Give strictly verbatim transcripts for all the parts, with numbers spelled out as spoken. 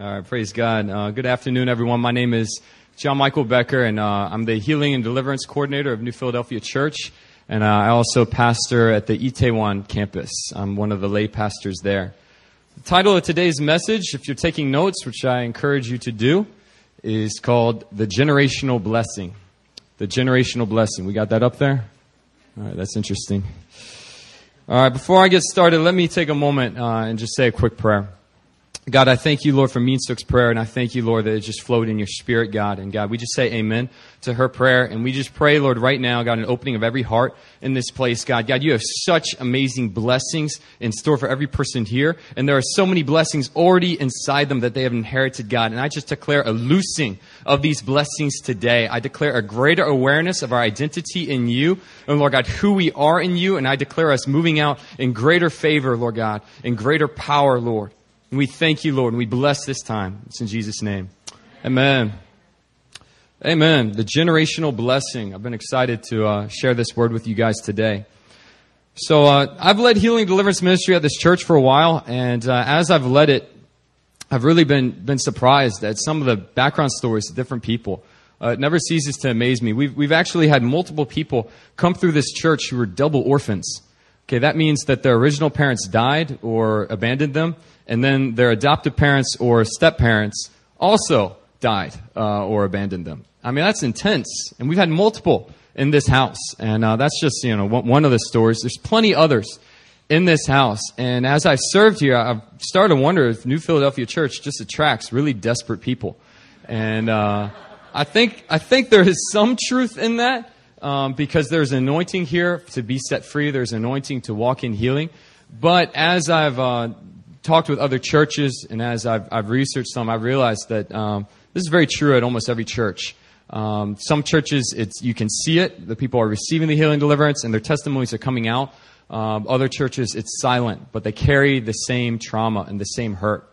All right, praise God. Uh, good afternoon, everyone. My name is John Michael Becker, and uh, I'm the Healing and Deliverance Coordinator of New Philadelphia Church, and uh, I also pastor at the Itaewon campus. I'm one of the lay pastors there. The title of today's message, if you're taking notes, which I encourage you to do, is called The Generational Blessing. The Generational Blessing. We got that up there? All right, that's interesting. All right, before I get started, let me take a moment uh, and just say a quick prayer. God, I thank you, Lord, for Meanstook's prayer, and I thank you, Lord, that it just flowed in your spirit, God. And God, we just say amen to her prayer, and we just pray, Lord, right now, God, an opening of every heart in this place, God. God, you have such amazing blessings in store for every person here, and there are so many blessings already inside them that they have inherited, God. And I just declare a loosing of these blessings today. I declare a greater awareness of our identity in you, and Lord God, who we are in you, and I declare us moving out in greater favor, Lord God, in greater power, Lord. And we thank you, Lord, and we bless this time. It's in Jesus' name. Amen. Amen. The generational blessing. I've been excited to uh, share this word with you guys today. So uh, I've led Healing Deliverance Ministry at this church for a while, and uh, as I've led it, I've really been been surprised at some of the background stories of different people. Uh, it never ceases to amaze me. We've, we've actually had multiple people come through this church who were double orphans. Okay, that means that their original parents died or abandoned them, and then their adoptive parents or step-parents also died uh, or abandoned them. I mean, that's intense. And we've had multiple in this house. And uh, that's just, you know, one of the stories. There's plenty others in this house. And as I've served here, I've started to wonder if New Philadelphia Church just attracts really desperate people. And uh, I think I think there is some truth in that um, because there's anointing here to be set free. There's anointing to walk in healing. But as I've... Uh, talked with other churches, and as I've, I've researched some, I've realized that um, this is very true at almost every church. Um, some churches, it's you can see it. The people are receiving the healing deliverance, and their testimonies are coming out. Um, other churches, it's silent, but they carry the same trauma and the same hurt.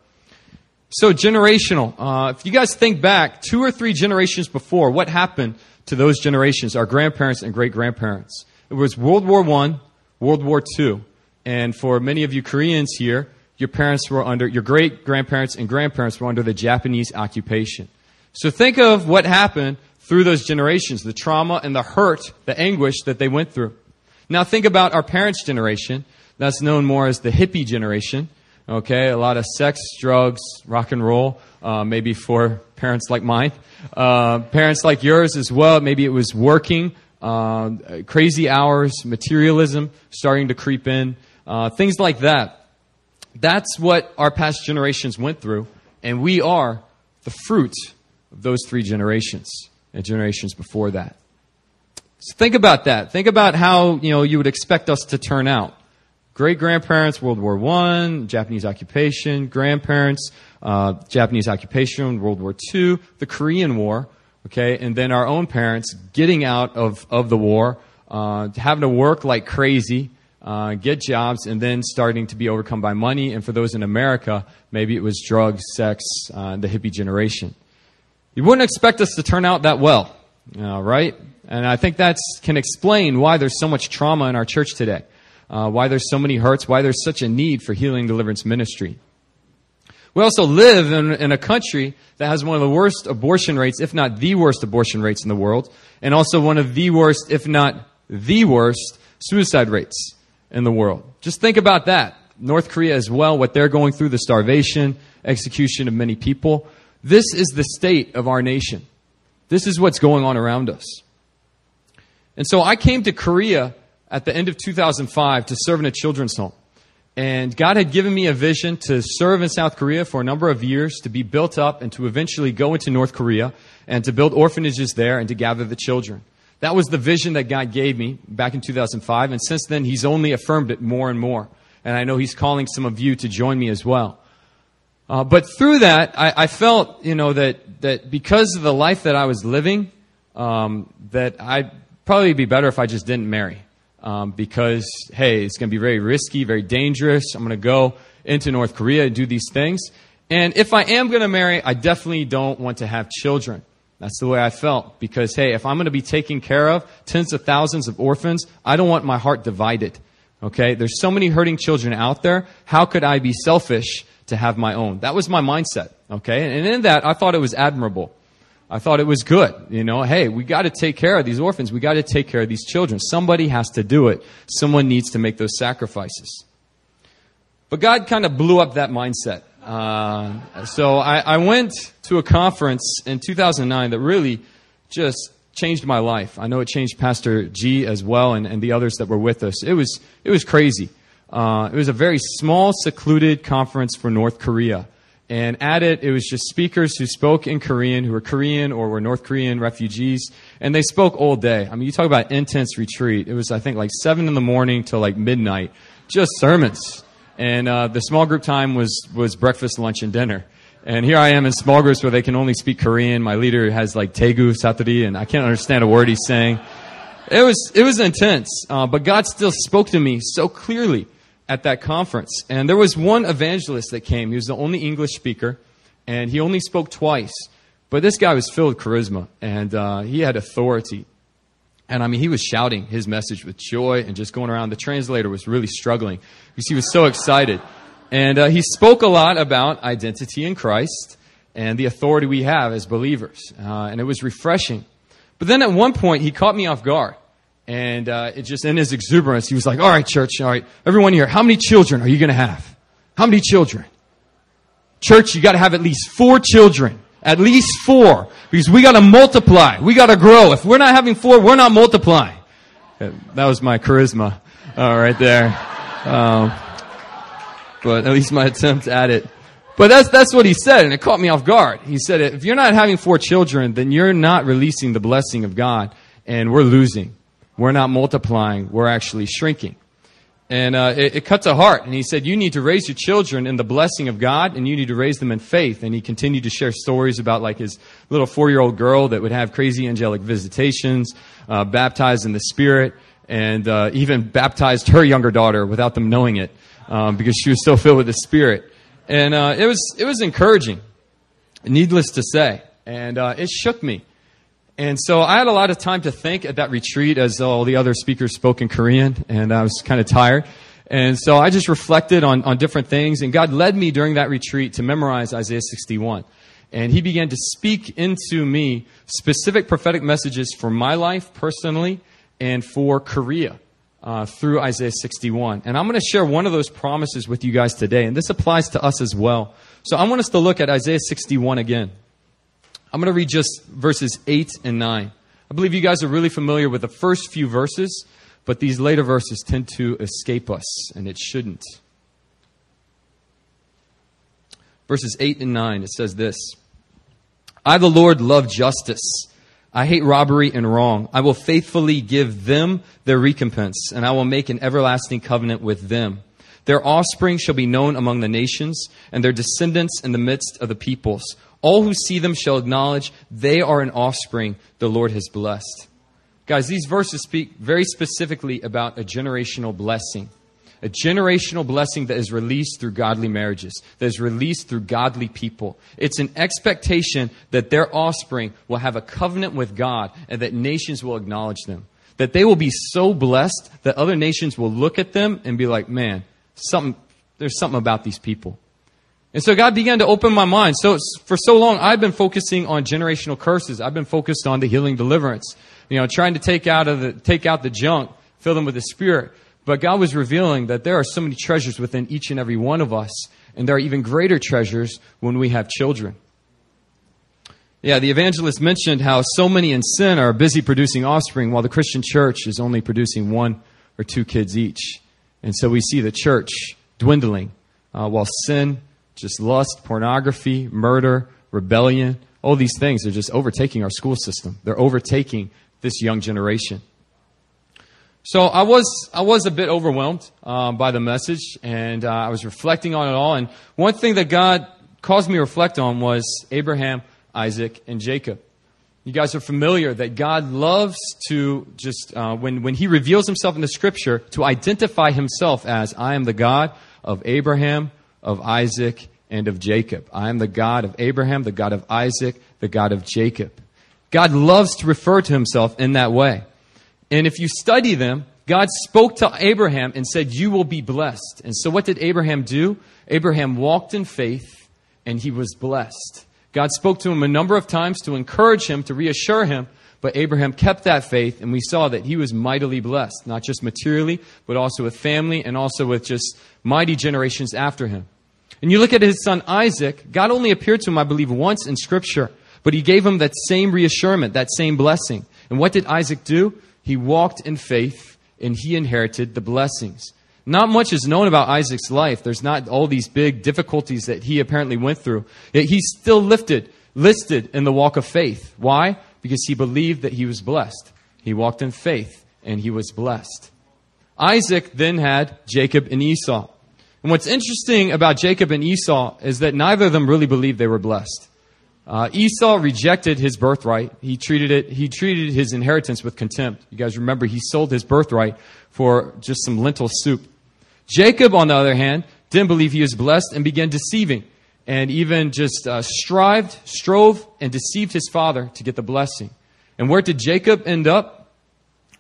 So generational. Uh, if you guys think back two or three generations before, what happened to those generations, our grandparents and great-grandparents? It was World War One, World War Two. And for many of you Koreans here, your parents were under, your great-grandparents and grandparents were under the Japanese occupation. So think of what happened through those generations, the trauma and the hurt, the anguish that they went through. Now think about our parents' generation. That's known more as the hippie generation. Okay, a lot of sex, drugs, rock and roll, uh, maybe for parents like mine. Uh, parents like yours as well, maybe it was working, uh, crazy hours, materialism starting to creep in, uh, things like that. That's what our past generations went through, and we are the fruit of those three generations and generations before that. So think about that. Think about how, you know, you would expect us to turn out. Great-grandparents, World War One, Japanese occupation, grandparents, uh, Japanese occupation, World War Two, the Korean War, okay, and then our own parents getting out of, of the war, uh, having to work like crazy, Uh, get jobs, and then starting to be overcome by money. And for those in America, maybe it was drugs, sex, uh, the hippie generation. You wouldn't expect us to turn out that well, uh, right? And I think that can explain why there's so much trauma in our church today, uh, why there's so many hurts, why there's such a need for healing deliverance ministry. We also live in, in a country that has one of the worst abortion rates, if not the worst abortion rates in the world, and also one of the worst, if not the worst, suicide rates in the world. Just think about that. North Korea as well, what they're going through, the starvation, execution of many people. This is the state of our nation. This is what's going on around us. And so I came to Korea at the end of two thousand five to serve in a children's home. And God had given me a vision to serve in South Korea for a number of years, to be built up and to eventually go into North Korea and to build orphanages there and to gather the children. That was the vision that God gave me back in two thousand five, and since then, He's only affirmed it more and more. And I know He's calling some of you to join me as well. Uh, but through that, I, I felt, you know, that that because of the life that I was living, um, that I'd probably be better if I just didn't marry. Um, because, hey, it's going to be very risky, very dangerous. I'm going to go into North Korea and do these things. And if I am going to marry, I definitely don't want to have children. That's the way I felt, because, hey, if I'm going to be taking care of tens of thousands of orphans, I don't want my heart divided, okay? There's so many hurting children out there. How could I be selfish to have my own. That was my mindset, okay? And in that, I thought it was admirable. I thought it was good. You know, hey, we got to take care of these orphans. We got to take care of these children. Somebody has to do it. Someone needs to make those sacrifices. But God kind of blew up that mindset. Uh, so I, I went to a conference in two thousand nine that really just changed my life. I know it changed Pastor G as well and, and the others that were with us. It was it was crazy. Uh, it was a very small, secluded conference for North Korea. And at it, it was just speakers who spoke in Korean, who were Korean or were North Korean refugees. And they spoke all day. I mean, you talk about intense retreat. It was, I think, like seven in the morning till like midnight. Just sermons. And uh, the small group time was, was breakfast, lunch, and dinner. And here I am in small groups where they can only speak Korean. My leader has like Daegu, Satori, and I can't understand a word he's saying. It was, it was intense. Uh, but God still spoke to me so clearly at that conference. And there was one evangelist that came. He was the only English speaker, and he only spoke twice. But this guy was filled with charisma, and uh, he had authority. And I mean, he was shouting his message with joy and just going around. The translator was really struggling because he was so excited. And uh, he spoke a lot about identity in Christ and the authority we have as believers. Uh, and it was refreshing. But then at one point, he caught me off guard. And uh, it just, in his exuberance, he was like, all right, church, all right, everyone here, how many children are you going to have? How many children? Church, you got to have at least four children. At least four. Because we got to multiply. We got to grow. If we're not having four, we're not multiplying. That was my charisma uh, right there. Um, but at least my attempt at it. But that's that's what he said, and it caught me off guard. He said, if you're not having four children, then you're not releasing the blessing of God, and we're losing. We're not multiplying. We're actually shrinking. And uh, it, it cut to heart. And he said, you need to raise your children in the blessing of God, and you need to raise them in faith. And he continued to share stories about like his little four-year-old girl that would have crazy angelic visitations, uh, baptized in the Spirit, and uh, even baptized her younger daughter without them knowing it um, because she was so filled with the Spirit. And uh, it was it was encouraging, needless to say. And uh, it shook me. And so I had a lot of time to think at that retreat as all the other speakers spoke in Korean, and I was kind of tired. And so I just reflected on, on different things, and God led me during that retreat to memorize Isaiah sixty-one. And he began to speak into me specific prophetic messages for my life personally and for Korea uh, through Isaiah sixty-one. And I'm going to share one of those promises with you guys today, and this applies to us as well. So I want us to look at Isaiah sixty-one again. I'm going to read just verses eight and nine. I believe you guys are really familiar with the first few verses, but these later verses tend to escape us, and it shouldn't. Verses eight and nine, it says this. I, the Lord, love justice. I hate robbery and wrong. I will faithfully give them their recompense, and I will make an everlasting covenant with them. Their offspring shall be known among the nations, and their descendants in the midst of the peoples. All who see them shall acknowledge they are an offspring the Lord has blessed. Guys, these verses speak very specifically about a generational blessing. A generational blessing that is released through godly marriages, that is released through godly people. It's an expectation that their offspring will have a covenant with God and that nations will acknowledge them. That they will be so blessed that other nations will look at them and be like, man, something, there's something about these people. And so God began to open my mind. So for so long, I've been focusing on generational curses. I've been focused on the healing deliverance, you know, trying to take out of the, take out the junk, fill them with the Spirit. But God was revealing that there are so many treasures within each and every one of us. And there are even greater treasures when we have children. Yeah, the evangelist mentioned how so many in sin are busy producing offspring while the Christian church is only producing one or two kids each. And so we see the church dwindling uh, while sin, just lust, pornography, murder, rebellion, all these things are just overtaking our school system. They're overtaking this young generation. So I was I was a bit overwhelmed um, by the message, and uh, I was reflecting on it all. And one thing that God caused me to reflect on was Abraham, Isaac, and Jacob. You guys are familiar that God loves to just, uh, when, when he reveals himself in the Scripture, to identify himself as, I am the God of Abraham, of Isaac, and of Jacob. I am the God of Abraham, the God of Isaac, the God of Jacob. God loves to refer to himself in that way. And if you study them, God spoke to Abraham and said, you will be blessed. And so what did Abraham do? Abraham walked in faith and he was blessed. God spoke to him a number of times to encourage him, to reassure him. But Abraham kept that faith, and we saw that he was mightily blessed, not just materially, but also with family and also with just mighty generations after him. And you look at his son Isaac, God only appeared to him, I believe, once in Scripture, but he gave him that same reassurance, that same blessing. And what did Isaac do? He walked in faith, and he inherited the blessings. Not much is known about Isaac's life. There's not all these big difficulties that he apparently went through. Yet he's still lifted, listed in the walk of faith. Why? Because he believed that he was blessed. He walked in faith, and he was blessed. Isaac then had Jacob and Esau. And what's interesting about Jacob and Esau is that neither of them really believed they were blessed. Uh, Esau rejected his birthright. He treated it, he treated his inheritance with contempt. You guys remember he sold his birthright for just some lentil soup. Jacob, on the other hand, didn't believe he was blessed and began deceiving. And even just uh, strived, strove, and deceived his father to get the blessing. And where did Jacob end up?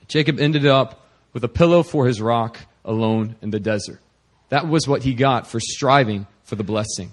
Jacob ended up with a pillow for his rock, alone in the desert. That was what he got for striving for the blessing.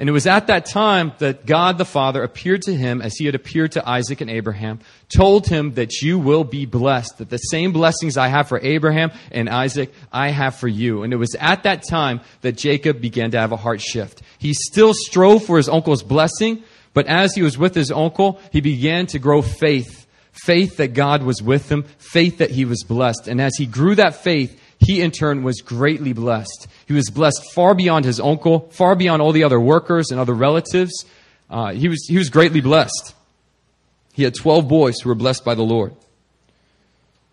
And it was at that time that God the Father appeared to him as he had appeared to Isaac and Abraham, told him that you will be blessed, that the same blessings I have for Abraham and Isaac, I have for you. And it was at that time that Jacob began to have a heart shift. He still strove for his uncle's blessing, but as he was with his uncle, he began to grow faith, faith that God was with him, faith that he was blessed. And as he grew that faith, he, in turn, was greatly blessed. He was blessed far beyond his uncle, far beyond all the other workers and other relatives. Uh, he was he was greatly blessed. He had twelve boys who were blessed by the Lord.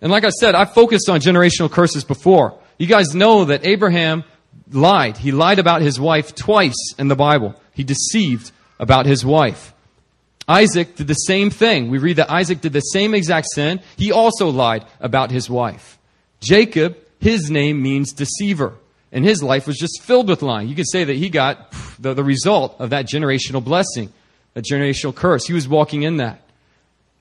And like I said, I focused on generational curses before. You guys know that Abraham lied. He lied about his wife twice in the Bible. He deceived about his wife. Isaac did the same thing. We read that Isaac did the same exact sin. He also lied about his wife. Jacob, his name means deceiver, and his life was just filled with lying. You could say that he got the, the result of that generational blessing, that generational curse. He was walking in that.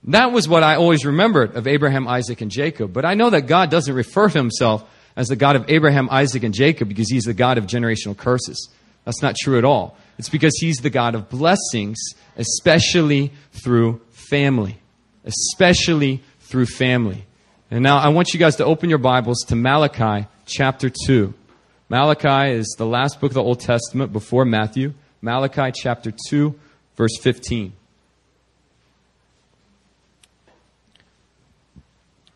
That was what I always remembered of Abraham, Isaac, and Jacob. But I know that God doesn't refer to himself as the God of Abraham, Isaac, and Jacob because he's the God of generational curses. That's not true at all. It's because he's the God of blessings, especially through family, especially through family. And now I want you guys to open your Bibles to Malachi chapter two. Malachi is the last book of the Old Testament before Matthew. Malachi chapter two, verse fifteen.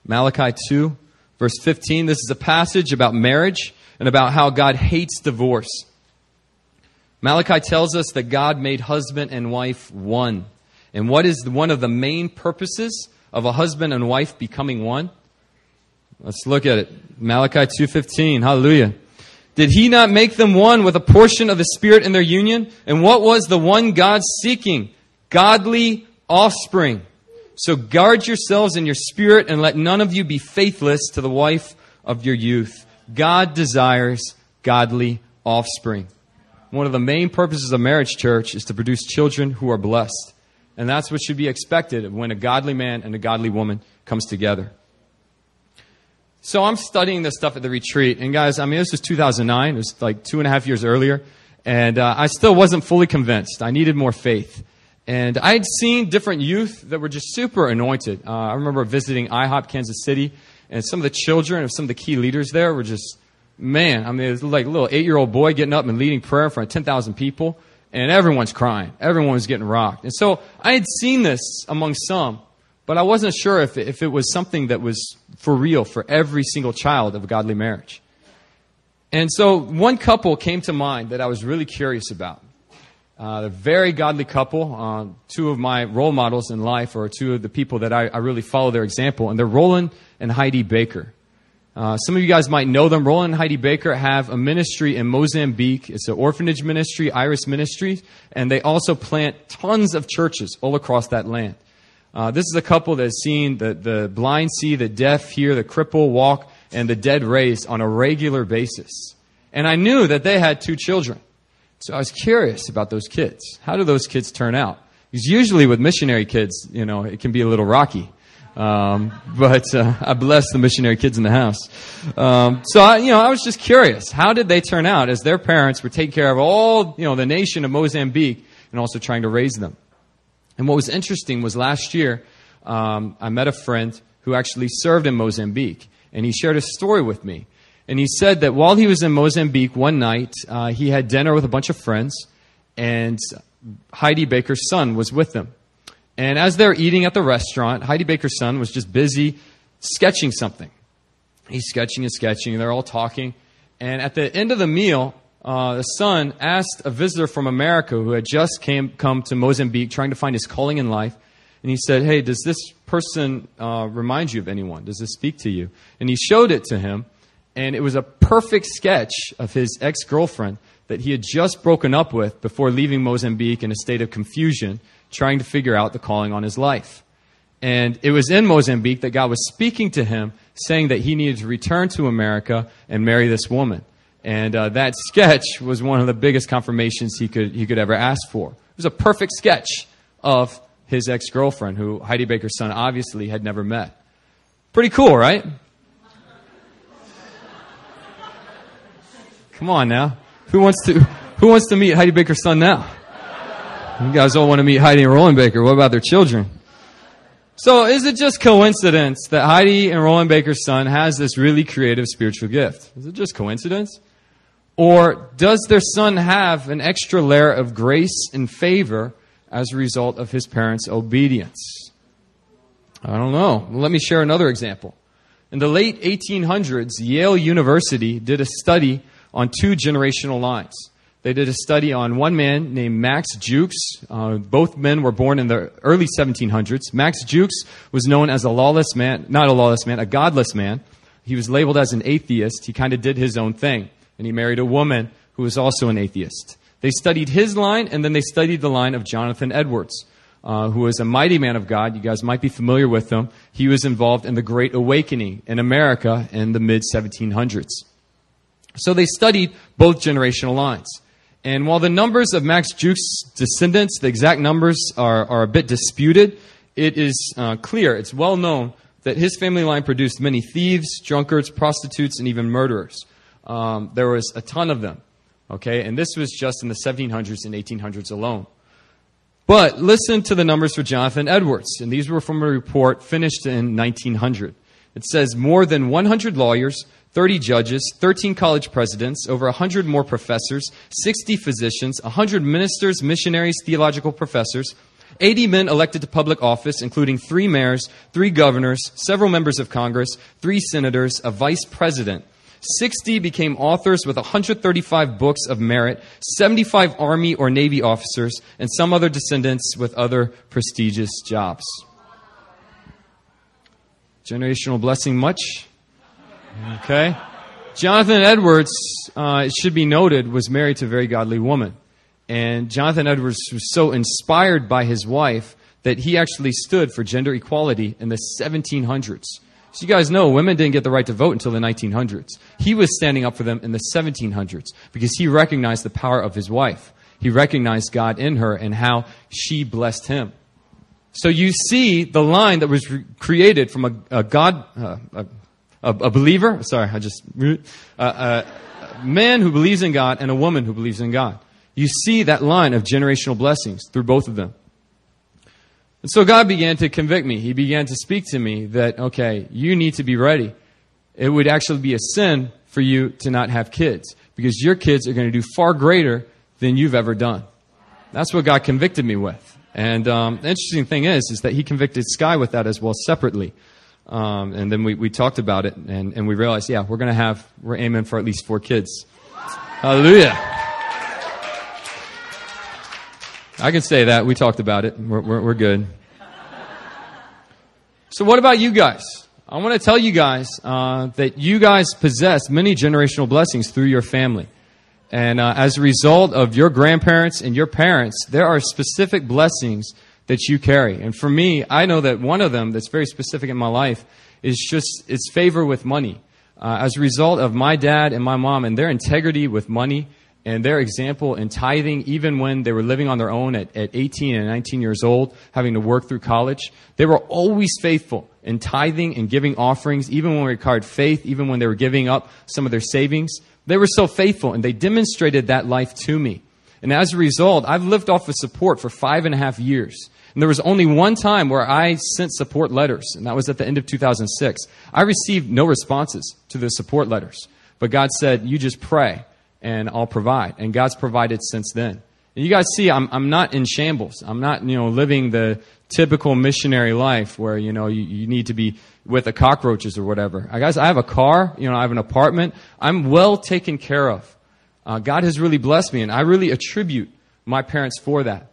Malachi two, verse fifteen. This is a passage about marriage and about how God hates divorce. Malachi tells us that God made husband and wife one. And what is one of the main purposes of a husband and wife becoming one? Let's look at it. Malachi two fifteen. Hallelujah. Did he not make them one with a portion of the Spirit in their union? And what was the one God seeking? Godly offspring. So guard yourselves in your spirit and let none of you be faithless to the wife of your youth. God desires godly offspring. One of the main purposes of marriage, church, is to produce children who are blessed. And that's what should be expected when a godly man and a godly woman comes together. So I'm studying this stuff at the retreat. And guys, I mean, this was two thousand nine. It was like two and a half years earlier. And uh, I still wasn't fully convinced. I needed more faith. And I had seen different youth that were just super anointed. Uh, I remember visiting IHOP Kansas City. And some of the children of some of the key leaders there were just, man, I mean, it was like a little eight-year-old boy getting up and leading prayer in front of ten thousand people. And everyone's crying. Everyone was getting rocked. And so I had seen this among some. But I wasn't sure if if it was something that was for real for every single child of a godly marriage. And so one couple came to mind that I was really curious about. Uh, a very godly couple. Uh, two of my role models in life are two of the people that I, I really follow their example. And they're Roland and Heidi Baker. Uh, some of you guys might know them. Roland and Heidi Baker have a ministry in Mozambique. It's an orphanage ministry, Iris Ministries. And they also plant tons of churches all across that land. Uh, this is a couple that has seen the, the blind see, the deaf hear, the cripple walk, and the dead raise on a regular basis. And I knew that they had two children. So I was curious about those kids. How do those kids turn out? Because usually with missionary kids, you know, it can be a little rocky. Um, but uh, I bless the missionary kids in the house. Um, so, I, you know, I was just curious. How did they turn out as their parents were taking care of all, you know, the nation of Mozambique and also trying to raise them? And what was interesting was last year, um, I met a friend who actually served in Mozambique, and he shared a story with me. And he said that while he was in Mozambique one night, uh, he had dinner with a bunch of friends, and Heidi Baker's son was with them. And as they're eating at the restaurant, Heidi Baker's son was just busy sketching something. He's sketching and sketching, and they're all talking. And at the end of the meal, uh, the son asked a visitor from America who had just came come to Mozambique trying to find his calling in life. And he said, "Hey, does this person uh, remind you of anyone? Does this speak to you?" And he showed it to him, and it was a perfect sketch of his ex-girlfriend that he had just broken up with before leaving Mozambique in a state of confusion, trying to figure out the calling on his life. And it was in Mozambique that God was speaking to him, saying that he needed to return to America and marry this woman. And uh, that sketch was one of the biggest confirmations he could he could ever ask for. It was a perfect sketch of his ex-girlfriend, who Heidi Baker's son obviously had never met. Pretty cool, right? Come on now. Who wants to who wants to meet Heidi Baker's son now? You guys all want to meet Heidi and Roland Baker. What about their children? So is it just coincidence that Heidi and Roland Baker's son has this really creative spiritual gift? Is it just coincidence? Or does their son have an extra layer of grace and favor as a result of his parents' obedience? I don't know. Let me share another example. In the late eighteen hundreds, Yale University did a study on two generational lines. They did a study on one man named Max Jukes. Uh, both men were born in the early seventeen hundreds. Max Jukes was known as a lawless man, not a lawless man, a godless man. He was labeled as an atheist. He kind of did his own thing. And he married a woman who was also an atheist. They studied his line, and then they studied the line of Jonathan Edwards, uh, who was a mighty man of God. You guys might be familiar with him. He was involved in the Great Awakening in America in the mid seventeen hundreds. So they studied both generational lines. And while the numbers of Max Jukes' descendants, the exact numbers, are, are a bit disputed, it is uh, clear, it's well known, that his family line produced many thieves, drunkards, prostitutes, and even murderers. Um, there was a ton of them, okay? And this was just in the seventeen hundreds and eighteen hundreds alone. But listen to the numbers for Jonathan Edwards, and these were from a report finished in nineteen hundred. It says, more than one hundred lawyers, thirty judges, thirteen college presidents, over one hundred more professors, sixty physicians, one hundred ministers, missionaries, theological professors, eighty men elected to public office, including three mayors, three governors, several members of Congress, three senators, a vice president. sixty became authors with one hundred thirty-five books of merit, seventy-five Army or Navy officers, and some other descendants with other prestigious jobs. Generational blessing much? Okay. Jonathan Edwards, uh, it should be noted, was married to a very godly woman. And Jonathan Edwards was so inspired by his wife that he actually stood for gender equality in the seventeen hundreds. So you guys know women didn't get the right to vote until the nineteen hundreds. He was standing up for them in the seventeen hundreds because he recognized the power of his wife. He recognized God in her and how she blessed him. So you see the line that was re- created from a, a God... Uh, a, A, a believer, sorry, I just, uh, a man who believes in God and a woman who believes in God. You see that line of generational blessings through both of them. And so God began to convict me. He began to speak to me that, okay, you need to be ready. It would actually be a sin for you to not have kids because your kids are going to do far greater than you've ever done. That's what God convicted me with. And um, the interesting thing is, is that he convicted Sky with that as well separately. Um, and then we, we talked about it, and, and we realized, yeah, we're going to have, we're aiming for at least four kids. Hallelujah. I can say that. We talked about it. We're, we're, we're good. So what about you guys? I want to tell you guys uh, that you guys possess many generational blessings through your family. And uh, as a result of your grandparents and your parents, there are specific blessings that you carry. And for me, I know that one of them that's very specific in my life is just it's favor with money. Uh, as a result of my dad and my mom and their integrity with money And their example in tithing, even when they were living on their own at, at eighteen and nineteen years old, having to work through college, they were always faithful in tithing and giving offerings, even when it required faith, even when they were giving up some of their savings. They were so faithful, and they demonstrated that life to me. And as a result, I've lived off of support for five and a half years. And there was only one time where I sent support letters, and that was at the end of two thousand six. I received no responses to the support letters, but God said, you just pray and I'll provide. And God's provided since then. And you guys see, I'm I'm not in shambles. I'm not, you know, living the typical missionary life where, you know, you, you need to be with the cockroaches or whatever. I guys, I have a car, you know, I have an apartment. I'm well taken care of. Uh, God has really blessed me, and I really attribute my parents for that.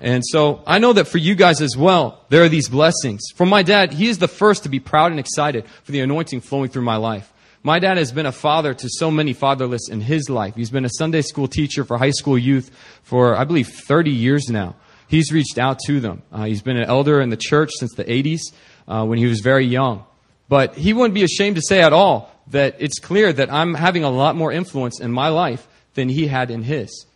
And so I know that for you guys as well, there are these blessings. For my dad, he is the first to be proud and excited for the anointing flowing through my life. My dad has been a father to so many fatherless in his life. He's been a Sunday school teacher for high school youth for, I believe, thirty years now. He's reached out to them. Uh, he's been an elder in the church since the eighties uh, when he was very young. But he wouldn't be ashamed to say at all that it's clear that I'm having a lot more influence in my life than he had in his.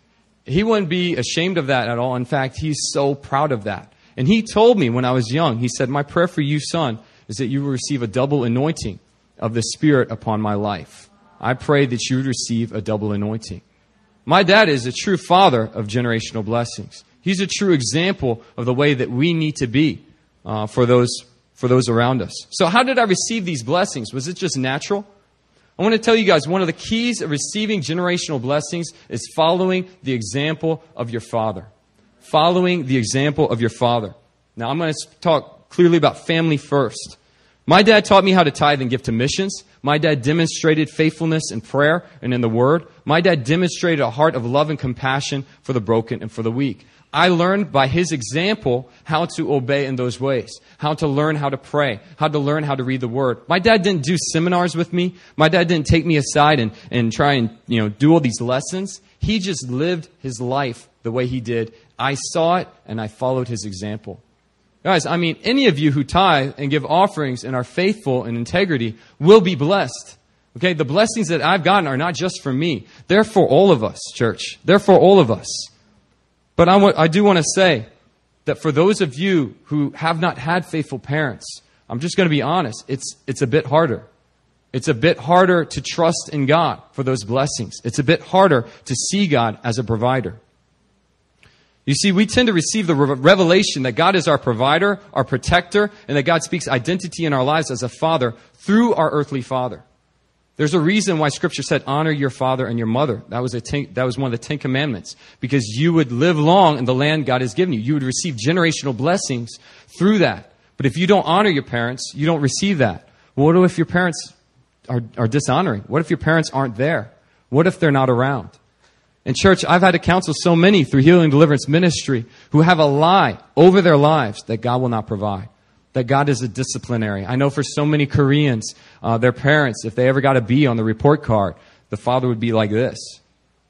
He wouldn't be ashamed of that at all. In fact, he's so proud of that. And he told me when I was young, he said, my prayer for you, son, is that you will receive a double anointing of the Spirit upon my life. I pray that you would receive a double anointing. My dad is a true father of generational blessings. He's a true example of the way that we need to be uh, for those for those around us. So how did I receive these blessings? Was it just natural? I want to tell you guys, one of the keys of receiving generational blessings is following the example of your father. Following the example of your father. Now, I'm going to talk clearly about family first. My dad taught me how to tithe and give to missions. My dad demonstrated faithfulness in prayer and in the word. My dad demonstrated a heart of love and compassion for the broken and for the weak. I learned by his example how to obey in those ways, how to learn how to pray, how to learn how to read the word. My dad didn't do seminars with me. My dad didn't take me aside and, and try and, you know, do all these lessons. He just lived his life the way he did. I saw it and I followed his example. Guys, I mean, any of you who tithe and give offerings and are faithful in integrity will be blessed. Okay, the blessings that I've gotten are not just for me. They're for all of us, church. They're for all of us. But I, want, I do want to say that for those of you who have not had faithful parents, I'm just going to be honest, it's it's a bit harder. It's a bit harder to trust in God for those blessings. It's a bit harder to see God as a provider. You see, we tend to receive the revelation that God is our provider, our protector, and that God speaks identity in our lives as a father through our earthly father. There's a reason why Scripture said, honor your father and your mother. That was a ten, that was one of the Ten Commandments, because you would live long in the land God has given you. You would receive generational blessings through that. But if you don't honor your parents, you don't receive that. Well, what if your parents are, are dishonoring? What if your parents aren't there? What if they're not around? In church, I've had to counsel so many through Healing and Deliverance Ministry who have a lie over their lives that God will not provide, that God is a disciplinary. I know for so many Koreans, uh, their parents, if they ever got a B on the report card, the father would be like this.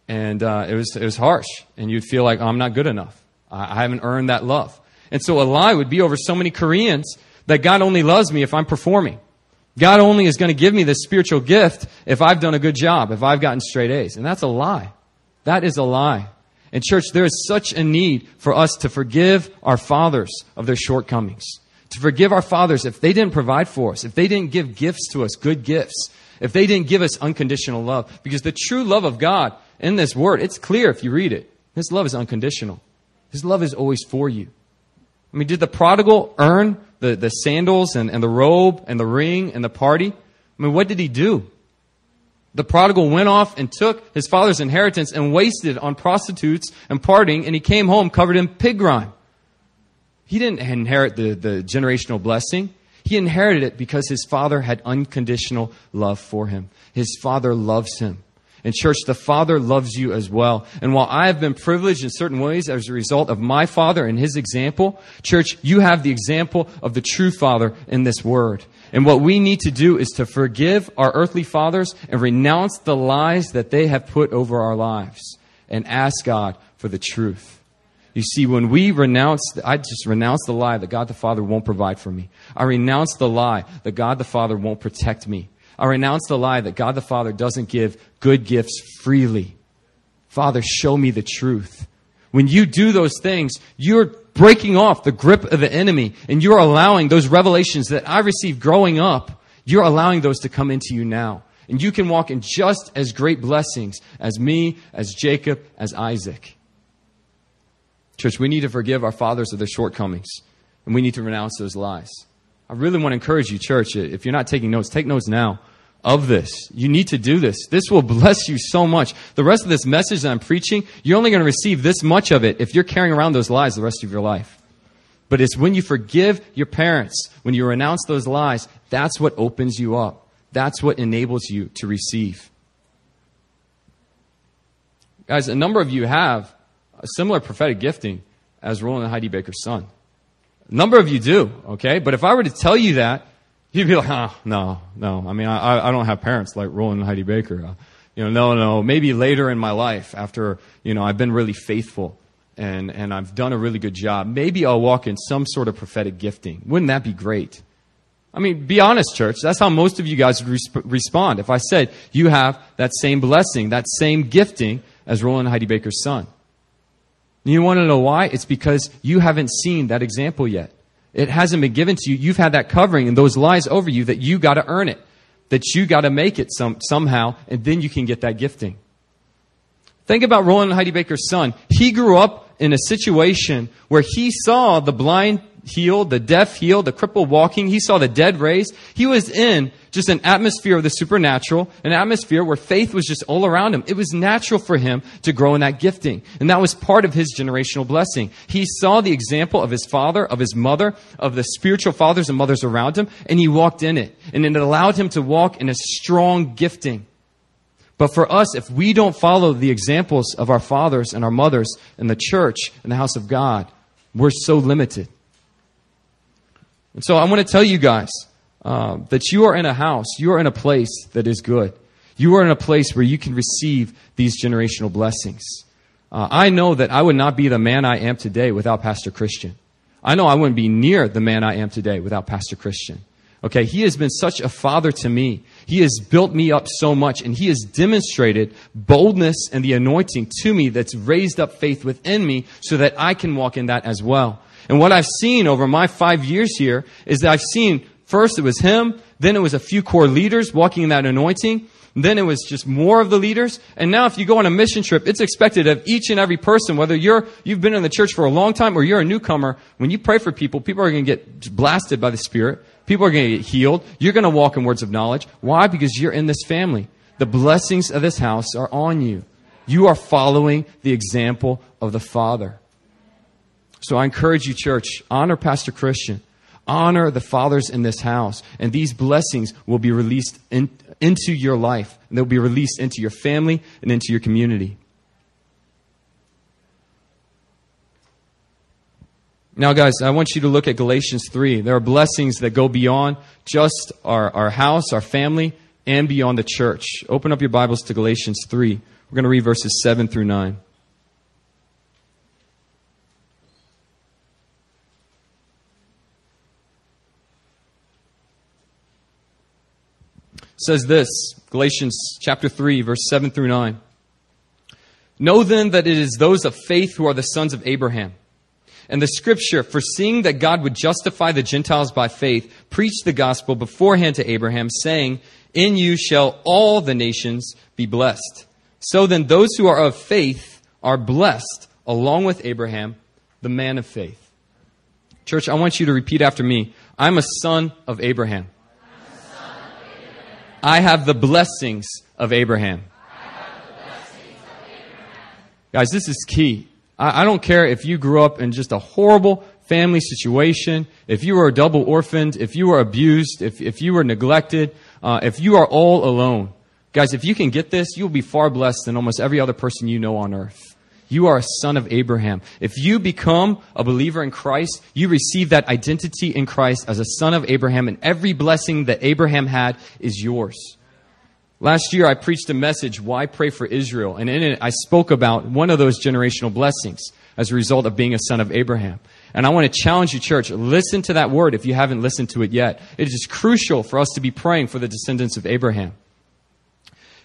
And uh, it was it was harsh. And you'd feel like, oh, I'm not good enough. I, I haven't earned that love. And so a lie would be over so many Koreans that God only loves me if I'm performing. God only is going to give me this spiritual gift if I've done a good job, if I've gotten straight A's. And that's a lie. That is a lie. And church, there is such a need for us to forgive our fathers of their shortcomings, to forgive our fathers if they didn't provide for us, if they didn't give gifts to us, good gifts, if they didn't give us unconditional love. Because the true love of God in this word, it's clear if you read it. His love is unconditional. His love is always for you. I mean, did the prodigal earn the, the sandals and, and the robe and the ring and the party? I mean, what did he do? The prodigal went off and took his father's inheritance and wasted it on prostitutes and partying, and he came home covered in pig grime. He didn't inherit the, the generational blessing. He inherited it because his father had unconditional love for him. His father loves him. And church, the Father loves you as well. And while I have been privileged in certain ways as a result of my father and his example, church, you have the example of the true Father in this word. And what we need to do is to forgive our earthly fathers and renounce the lies that they have put over our lives and ask God for the truth. You see, when we renounce, I just renounce the lie that God the Father won't provide for me. I renounce the lie that God the Father won't protect me. I renounce the lie that God the Father doesn't give good gifts freely. Father, show me the truth. When you do those things, you're breaking off the grip of the enemy, and you're allowing those revelations that I received growing up, you're allowing those to come into you now. And you can walk in just as great blessings as me, as Jacob, as Isaac. Church, we need to forgive our fathers of their shortcomings, and we need to renounce those lies. I really want to encourage you, church, if you're not taking notes, take notes now of this. You need to do this. This will bless you so much. The rest of this message that I'm preaching, you're only going to receive this much of it if you're carrying around those lies the rest of your life. But it's when you forgive your parents, when you renounce those lies, that's what opens you up. That's what enables you to receive. Guys, a number of you have a similar prophetic gifting as Roland and Heidi Baker's son. A number of you do, okay? But if I were to tell you that, you'd be like, oh, no, no. I mean, I, I don't have parents like Roland and Heidi Baker. Uh, you know, no, no. Maybe later in my life after, you know, I've been really faithful and, and I've done a really good job. Maybe I'll walk in some sort of prophetic gifting. Wouldn't that be great? I mean, be honest, church. That's how most of you guys would resp- respond. If I said you have that same blessing, that same gifting as Roland and Heidi Baker's son. And you want to know why? It's because you haven't seen that example yet. It hasn't been given to you. You've had that covering and those lies over you that you got to earn it, that you got to make it some, somehow, and then you can get that gifting. Think about Roland and Heidi Baker's son. He grew up in a situation where he saw the blind healed, the deaf healed, the crippled walking. He saw the dead raised. He was in just an atmosphere of the supernatural, an atmosphere where faith was just all around him. It was natural for him to grow in that gifting. And that was part of his generational blessing. He saw the example of his father, of his mother, of the spiritual fathers and mothers around him, and he walked in it. And it allowed him to walk in a strong gifting. But for us, if we don't follow the examples of our fathers and our mothers and the church and the house of God, we're so limited. And so I want to tell you guys uh, that you are in a house, you are in a place that is good. You are in a place where you can receive these generational blessings. Uh, I know that I would not be the man I am today without Pastor Christian. I know I wouldn't be near the man I am today without Pastor Christian. Okay, he has been such a father to me. He has built me up so much, and he has demonstrated boldness and the anointing to me that's raised up faith within me so that I can walk in that as well. And what I've seen over my five years here is that I've seen, first it was him, then it was a few core leaders walking in that anointing, then it was just more of the leaders, and now if you go on a mission trip, it's expected of each and every person, whether you're, you've been in the church for a long time or you're a newcomer, when you pray for people, people are going to get blasted by the Spirit, people are going to get healed, you're going to walk in words of knowledge. Why? Because you're in this family. The blessings of this house are on you. You are following the example of the Father. So I encourage you, church, honor Pastor Christian. Honor the fathers in this house. And these blessings will be released in, into your life. And they'll be released into your family and into your community. Now, guys, I want you to look at Galatians three. There are blessings that go beyond just our, our house, our family, and beyond the church. Open up your Bibles to Galatians three. We're going to read verses seven through nine. Says this, Galatians chapter three, verse seven through nine. Know then that it is those of faith who are the sons of Abraham. And the scripture, foreseeing that God would justify the Gentiles by faith, preached the gospel beforehand to Abraham, saying, in you shall all the nations be blessed. So then those who are of faith are blessed, along with Abraham, the man of faith. Church, I want you to repeat after me. I'm a son of Abraham. I have the blessings of Abraham. I have the blessings of Abraham. Guys, this is key. I, I don't care if you grew up in just a horrible family situation, if you were double orphaned, if you were abused, if, if you were neglected, uh, if you are all alone. Guys, if you can get this, you'll be far blessed than almost every other person you know on earth. You are a son of Abraham. If you become a believer in Christ, you receive that identity in Christ as a son of Abraham, and every blessing that Abraham had is yours. Last year, I preached a message, Why Pray for Israel? And in it, I spoke about one of those generational blessings as a result of being a son of Abraham. And I want to challenge you, church, listen to that word if you haven't listened to it yet. It is crucial for us to be praying for the descendants of Abraham.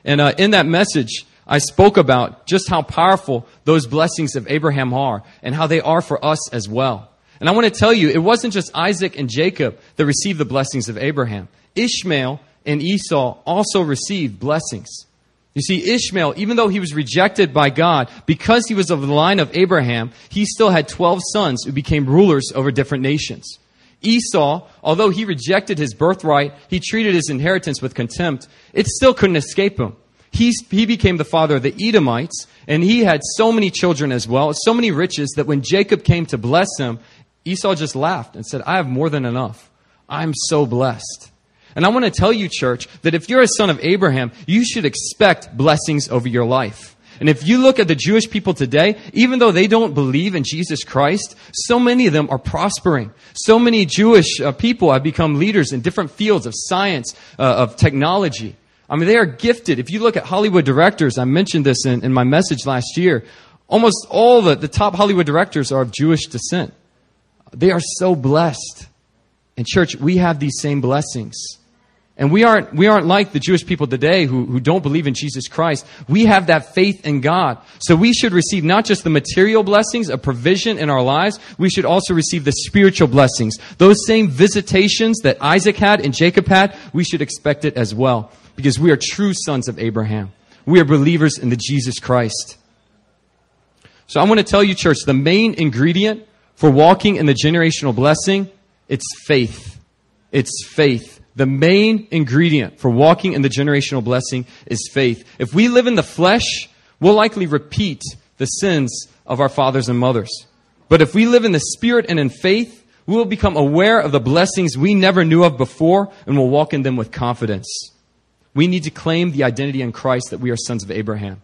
And uh, in that message, I spoke about just how powerful those blessings of Abraham are and how they are for us as well. And I want to tell you, it wasn't just Isaac and Jacob that received the blessings of Abraham. Ishmael and Esau also received blessings. You see, Ishmael, even though he was rejected by God, because he was of the line of Abraham, he still had twelve sons who became rulers over different nations. Esau, although he rejected his birthright, he treated his inheritance with contempt, it still couldn't escape him. He, he became the father of the Edomites, and he had so many children as well, so many riches, that when Jacob came to bless him, Esau just laughed and said, I have more than enough. I'm so blessed. And I want to tell you, church, that if you're a son of Abraham, you should expect blessings over your life. And if you look at the Jewish people today, even though they don't believe in Jesus Christ, so many of them are prospering. So many Jewish uh, people have become leaders in different fields of science, uh, of technology. I mean, they are gifted. If you look at Hollywood directors, I mentioned this in, in my message last year, almost all the, the top Hollywood directors are of Jewish descent. They are so blessed. And church, we have these same blessings. And we aren't we aren't like the Jewish people today who, who don't believe in Jesus Christ. We have that faith in God. So we should receive not just the material blessings, a provision in our lives. We should also receive the spiritual blessings. Those same visitations that Isaac had and Jacob had, we should expect it as well. Because we are true sons of Abraham. We are believers in the Jesus Christ. So I want to tell you, church, the main ingredient for walking in the generational blessing, it's faith. It's faith. The main ingredient for walking in the generational blessing is faith. If we live in the flesh, we'll likely repeat the sins of our fathers and mothers. But if we live in the Spirit and in faith, we will become aware of the blessings we never knew of before and will walk in them with confidence. We need to claim the identity in Christ that we are sons of Abraham.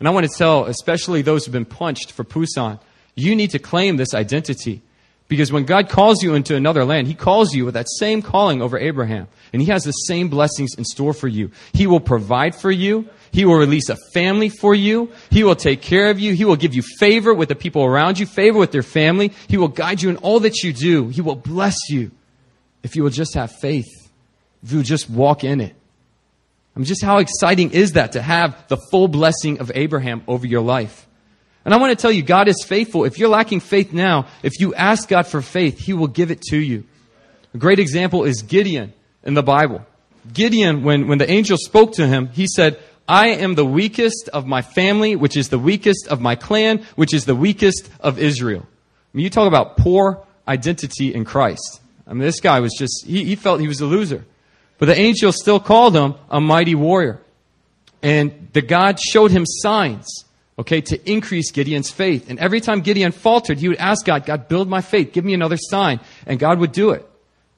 And I want to tell, especially those who've been punched for Pusan, you need to claim this identity. Because when God calls you into another land, He calls you with that same calling over Abraham. And He has the same blessings in store for you. He will provide for you. He will release a family for you. He will take care of you. He will give you favor with the people around you, favor with their family. He will guide you in all that you do. He will bless you if you will just have faith, if you will just walk in it. I mean, just how exciting is that to have the full blessing of Abraham over your life? And I want to tell you, God is faithful. If you're lacking faith now, if you ask God for faith, He will give it to you. A great example is Gideon in the Bible. Gideon, when, when the angel spoke to him, he said, I am the weakest of my family, which is the weakest of my clan, which is the weakest of Israel. I mean, you talk about poor identity in Christ. I mean, this guy was just, he, he felt he was a loser. But the angel still called him a mighty warrior. And the God showed him signs. Okay, to increase Gideon's faith. And every time Gideon faltered, he would ask God, God, build my faith. Give me another sign. And God would do it.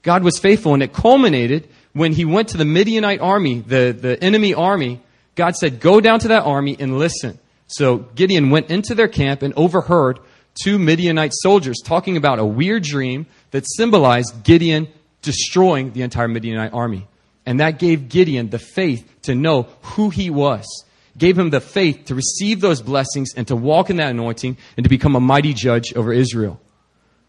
God was faithful. And it culminated when he went to the Midianite army, the, the enemy army. God said, go down to that army and listen. So Gideon went into their camp and overheard two Midianite soldiers talking about a weird dream that symbolized Gideon destroying the entire Midianite army. And that gave Gideon the faith to know who he was. Gave him the faith to receive those blessings and to walk in that anointing and to become a mighty judge over Israel.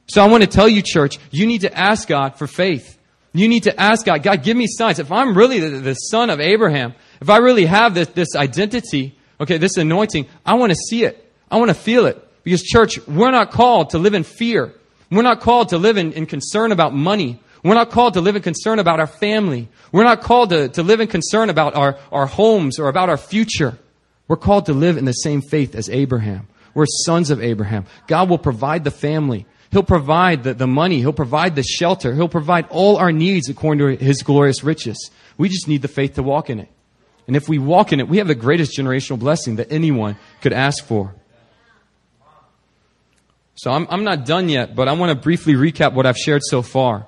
So I want to tell you, church, you need to ask God for faith. You need to ask God, God, give me signs. If I'm really the, the son of Abraham, if I really have this, this identity, okay, this anointing, I want to see it. I want to feel it. Because, church, we're not called to live in fear. We're not called to live in, in concern about money. We're not called to live in concern about our family. We're not called to, to live in concern about our, our homes or about our future. We're called to live in the same faith as Abraham. We're sons of Abraham. God will provide the family. He'll provide the, the money. He'll provide the shelter. He'll provide all our needs according to His glorious riches. We just need the faith to walk in it. And if we walk in it, we have the greatest generational blessing that anyone could ask for. So I'm, I'm not done yet, but I want to briefly recap what I've shared so far.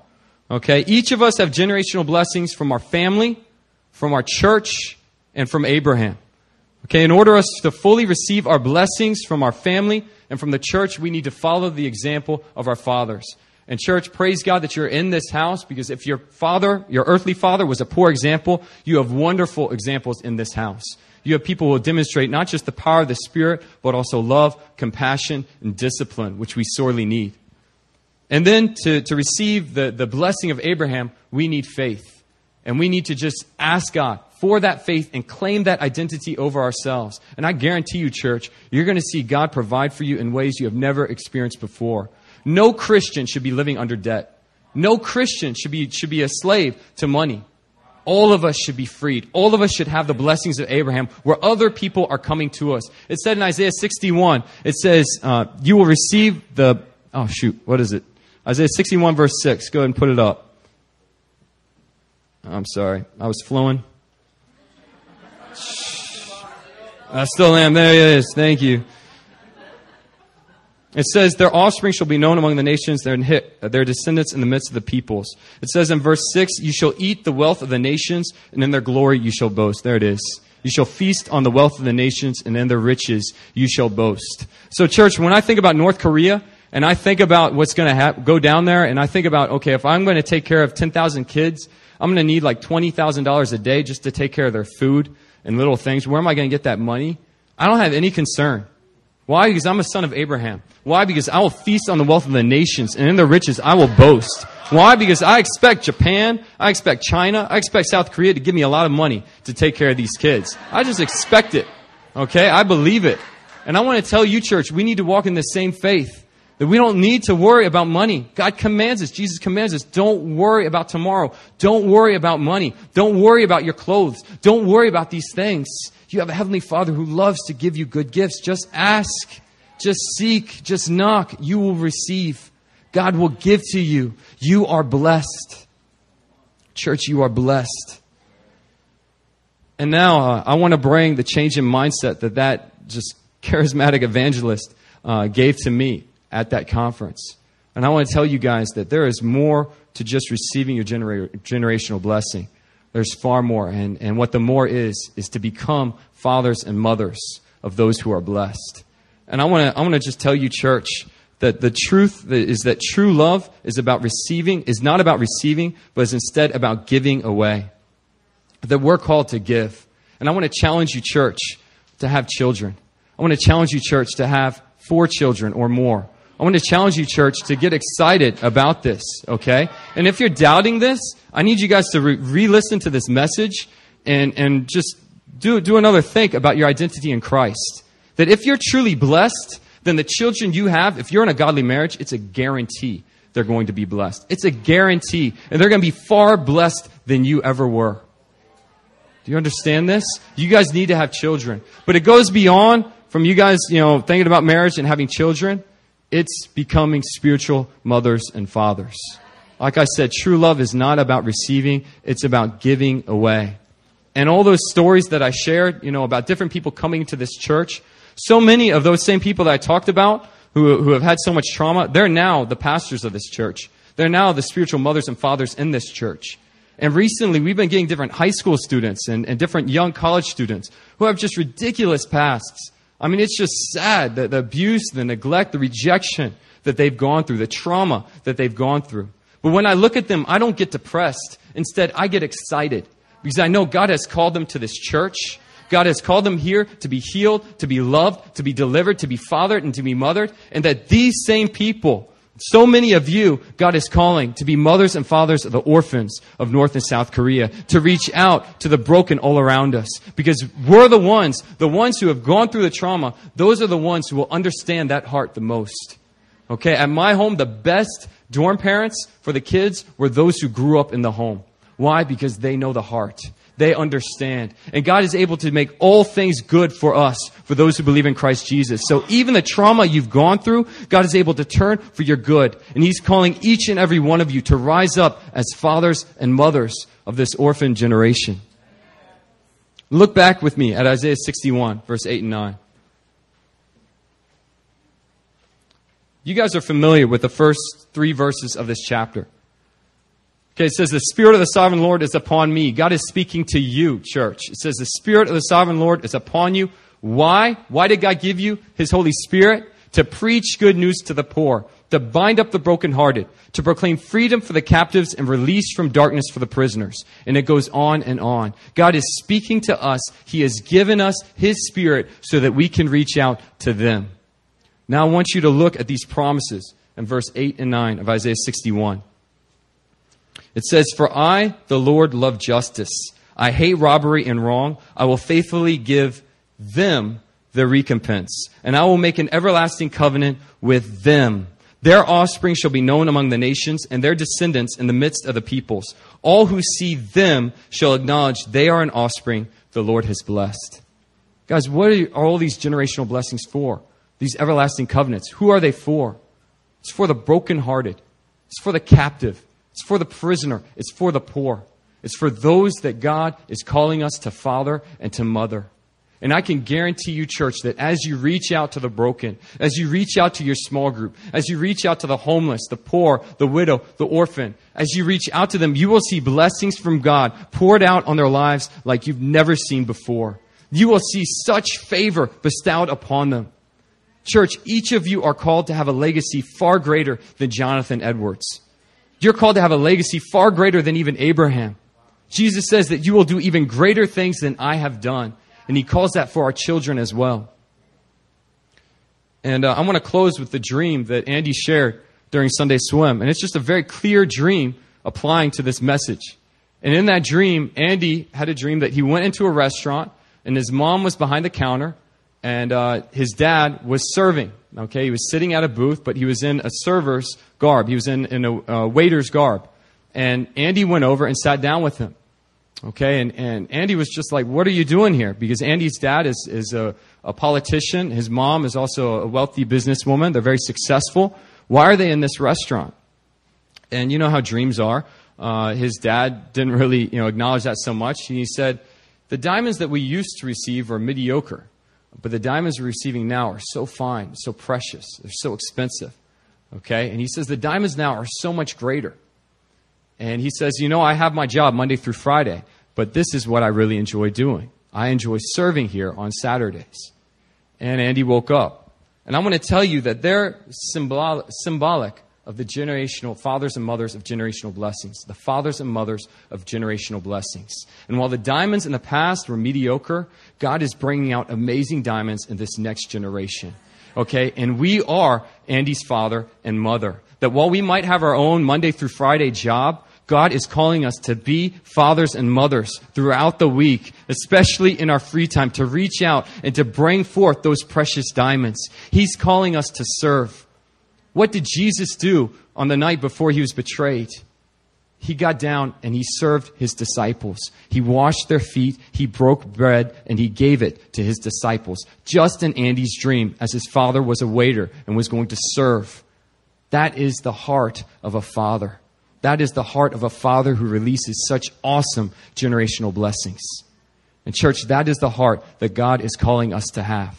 Okay, each of us have generational blessings from our family, from our church, and from Abraham. Okay, in order for us to fully receive our blessings from our family and from the church, we need to follow the example of our fathers. And church, praise God that you're in this house, because if your father, your earthly father, was a poor example, you have wonderful examples in this house. You have people who will demonstrate not just the power of the Spirit, but also love, compassion, and discipline, which we sorely need. And then to, to receive the, the blessing of Abraham, we need faith. And we need to just ask God for that faith and claim that identity over ourselves. And I guarantee you, church, you're going to see God provide for you in ways you have never experienced before. No Christian should be living under debt. No Christian should be should be a slave to money. All of us should be freed. All of us should have the blessings of Abraham where other people are coming to us. It said in Isaiah sixty-one, it says, uh, you will receive the... Oh, shoot. What is it? Isaiah sixty-one, verse six. Go ahead and put it up. I'm sorry. I was flowing. I still am. There it is. Thank you. It says, their offspring shall be known among the nations, their descendants in the midst of the peoples. It says in verse six, you shall eat the wealth of the nations, and in their glory you shall boast. There it is. You shall feast on the wealth of the nations, and in their riches you shall boast. So, church, when I think about North Korea, and I think about what's going to hap- go down there, and I think about, okay, if I'm going to take care of ten thousand kids, I'm going to need like twenty thousand dollars a day just to take care of their food and little things. Where am I going to get that money? I don't have any concern. Why? Because I'm a son of Abraham. Why? Because I will feast on the wealth of the nations, and in their riches I will boast. Why? Because I expect Japan, I expect China, I expect South Korea to give me a lot of money to take care of these kids. I just expect it. Okay? I believe it. And I want to tell you, church, we need to walk in the same faith. That we don't need to worry about money. God commands us. Jesus commands us. Don't worry about tomorrow. Don't worry about money. Don't worry about your clothes. Don't worry about these things. You have a Heavenly Father who loves to give you good gifts. Just ask. Just seek. Just knock. You will receive. God will give to you. You are blessed. Church, you are blessed. And now uh, I want to bring the change in mindset that that just charismatic evangelist uh, gave to me at that conference. And I want to tell you guys that there is more to just receiving your genera- generational blessing. There's far more. And, and what the more is, is to become fathers and mothers of those who are blessed. And I want to I want to just tell you, church, that the truth is that true love is about receiving, is not about receiving, but is instead about giving away. That we're called to give. And I want to challenge you, church, to have children. I want to challenge you, church, to have four children or more. I want to challenge you, church, to get excited about this, okay? And if you're doubting this, I need you guys to re- re-listen to this message and, and just do, do another think about your identity in Christ. That if you're truly blessed, then the children you have, if you're in a godly marriage, it's a guarantee they're going to be blessed. It's a guarantee. And they're going to be far blessed than you ever were. Do you understand this? You guys need to have children. But it goes beyond from you guys, you know, thinking about marriage and having children. It's becoming spiritual mothers and fathers. Like I said, true love is not about receiving. It's about giving away. And all those stories that I shared, you know, about different people coming to this church, so many of those same people that I talked about who, who have had so much trauma, they're now the pastors of this church. They're now the spiritual mothers and fathers in this church. And recently, we've been getting different high school students and, and different young college students who have just ridiculous pasts. I mean, it's just sad, the, the abuse, the neglect, the rejection that they've gone through, the trauma that they've gone through. But when I look at them, I don't get depressed. Instead, I get excited because I know God has called them to this church. God has called them here to be healed, to be loved, to be delivered, to be fathered, and to be mothered. And that these same people, so many of you, God is calling to be mothers and fathers of the orphans of North and South Korea, to reach out to the broken all around us. Because we're the ones, the ones who have gone through the trauma, those are the ones who will understand that heart the most. Okay, at my home, the best dorm parents for the kids were those who grew up in the home. Why? Because they know the heart. They understand. And God is able to make all things good for us, for those who believe in Christ Jesus. So even the trauma you've gone through, God is able to turn for your good. And He's calling each and every one of you to rise up as fathers and mothers of this orphan generation. Look back with me at Isaiah sixty-one, verse eight and nine. You guys are familiar with the first three verses of this chapter. Okay, it says, the Spirit of the Sovereign Lord is upon me. God is speaking to you, church. It says, the Spirit of the Sovereign Lord is upon you. Why? Why did God give you His Holy Spirit? To preach good news to the poor, to bind up the brokenhearted, to proclaim freedom for the captives and release from darkness for the prisoners. And it goes on and on. God is speaking to us. He has given us His Spirit so that we can reach out to them. Now I want you to look at these promises in verse eight and nine of Isaiah sixty-one. It says, for I, the Lord, love justice. I hate robbery and wrong. I will faithfully give them their recompense, and I will make an everlasting covenant with them. Their offspring shall be known among the nations, and their descendants in the midst of the peoples. All who see them shall acknowledge they are an offspring the Lord has blessed. Guys, what are all these generational blessings for? These everlasting covenants. Who are they for? It's for the brokenhearted. It's for the captive. It's for the prisoner. It's for the poor. It's for those that God is calling us to father and to mother. And I can guarantee you, church, that as you reach out to the broken, as you reach out to your small group, as you reach out to the homeless, the poor, the widow, the orphan, as you reach out to them, you will see blessings from God poured out on their lives like you've never seen before. You will see such favor bestowed upon them. Church, each of you are called to have a legacy far greater than Jonathan Edwards. You're called to have a legacy far greater than even Abraham. Jesus says that you will do even greater things than I have done. And he calls that for our children as well. And uh, I want to close with the dream that Andy shared during Sunday Swim. And it's just a very clear dream applying to this message. And in that dream, Andy had a dream that he went into a restaurant and his mom was behind the counter and uh, his dad was serving. Okay, he was sitting at a booth, but he was in a server's garb. He was in, in a uh, waiter's garb. And Andy went over and sat down with him. Okay, and, and Andy was just like, what are you doing here? Because Andy's dad is, is a, a politician. His mom is also a wealthy businesswoman. They're very successful. Why are they in this restaurant? And you know how dreams are. Uh, his dad didn't really, you know, acknowledge that so much. He said, the diamonds that we used to receive are mediocre, but the diamonds we're receiving now are so fine, so precious. They're so expensive. Okay, and he says, the diamonds now are so much greater. And he says, you know, I have my job Monday through Friday, but this is what I really enjoy doing. I enjoy serving here on Saturdays. And Andy woke up. And I'm going to tell you that they're symbol- symbolic of the generational fathers and mothers of generational blessings, the fathers and mothers of generational blessings. And while the diamonds in the past were mediocre, God is bringing out amazing diamonds in this next generation. Okay, and we are Andy's father and mother. That while we might have our own Monday through Friday job, God is calling us to be fathers and mothers throughout the week, especially in our free time, to reach out and to bring forth those precious diamonds. He's calling us to serve. What did Jesus do on the night before he was betrayed? He got down and he served his disciples. He washed their feet, he broke bread, and he gave it to his disciples. Just in Andy's dream, as his father was a waiter and was going to serve. That is the heart of a father. That is the heart of a father who releases such awesome generational blessings. And church, that is the heart that God is calling us to have.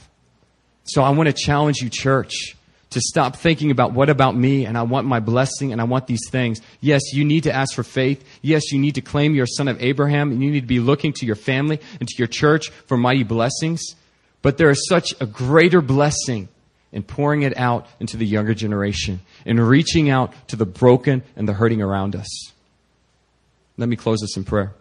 So I want to challenge you, church, to stop thinking about what about me and I want my blessing and I want these things. Yes, you need to ask for faith. Yes, you need to claim you're a son of Abraham and you need to be looking to your family and to your church for mighty blessings. But there is such a greater blessing and pouring it out into the younger generation and reaching out to the broken and the hurting around us. Let me close this in prayer.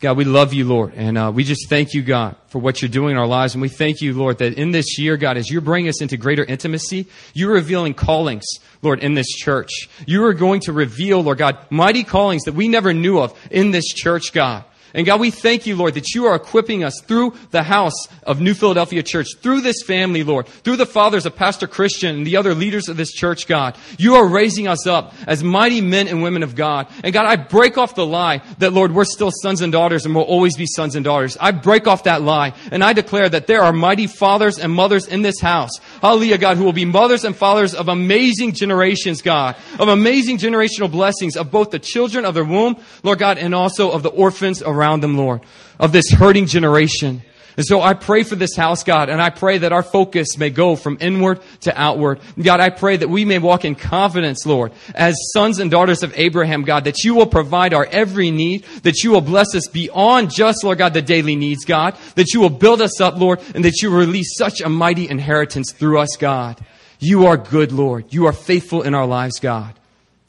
God, we love you, Lord, and uh, we just thank you, God, for what you're doing in our lives. And we thank you, Lord, that in this year, God, as you're bringing us into greater intimacy, you're revealing callings, Lord, in this church. You are going to reveal, Lord God, mighty callings that we never knew of in this church, God. And God, we thank you, Lord, that you are equipping us through the house of New Philadelphia Church, through this family, Lord, through the fathers of Pastor Christian and the other leaders of this church, God. You are raising us up as mighty men and women of God. And God, I break off the lie that, Lord, we're still sons and daughters and we'll always be sons and daughters. I break off that lie and I declare that there are mighty fathers and mothers in this house. Hallelujah, God, who will be mothers and fathers of amazing generations, God, of amazing generational blessings of both the children of their womb, Lord God, and also of the orphans around around them, Lord, of this hurting generation. And so I pray for this house, God, and I pray that our focus may go from inward to outward. God, I pray that we may walk in confidence, Lord, as sons and daughters of Abraham, God, that you will provide our every need, that you will bless us beyond just, Lord God, the daily needs, God, that you will build us up, Lord, and that you release such a mighty inheritance through us, God. You are good, Lord. You are faithful in our lives, God.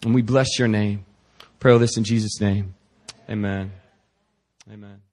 And we bless your name. Pray all this in Jesus' name. Amen. Amen.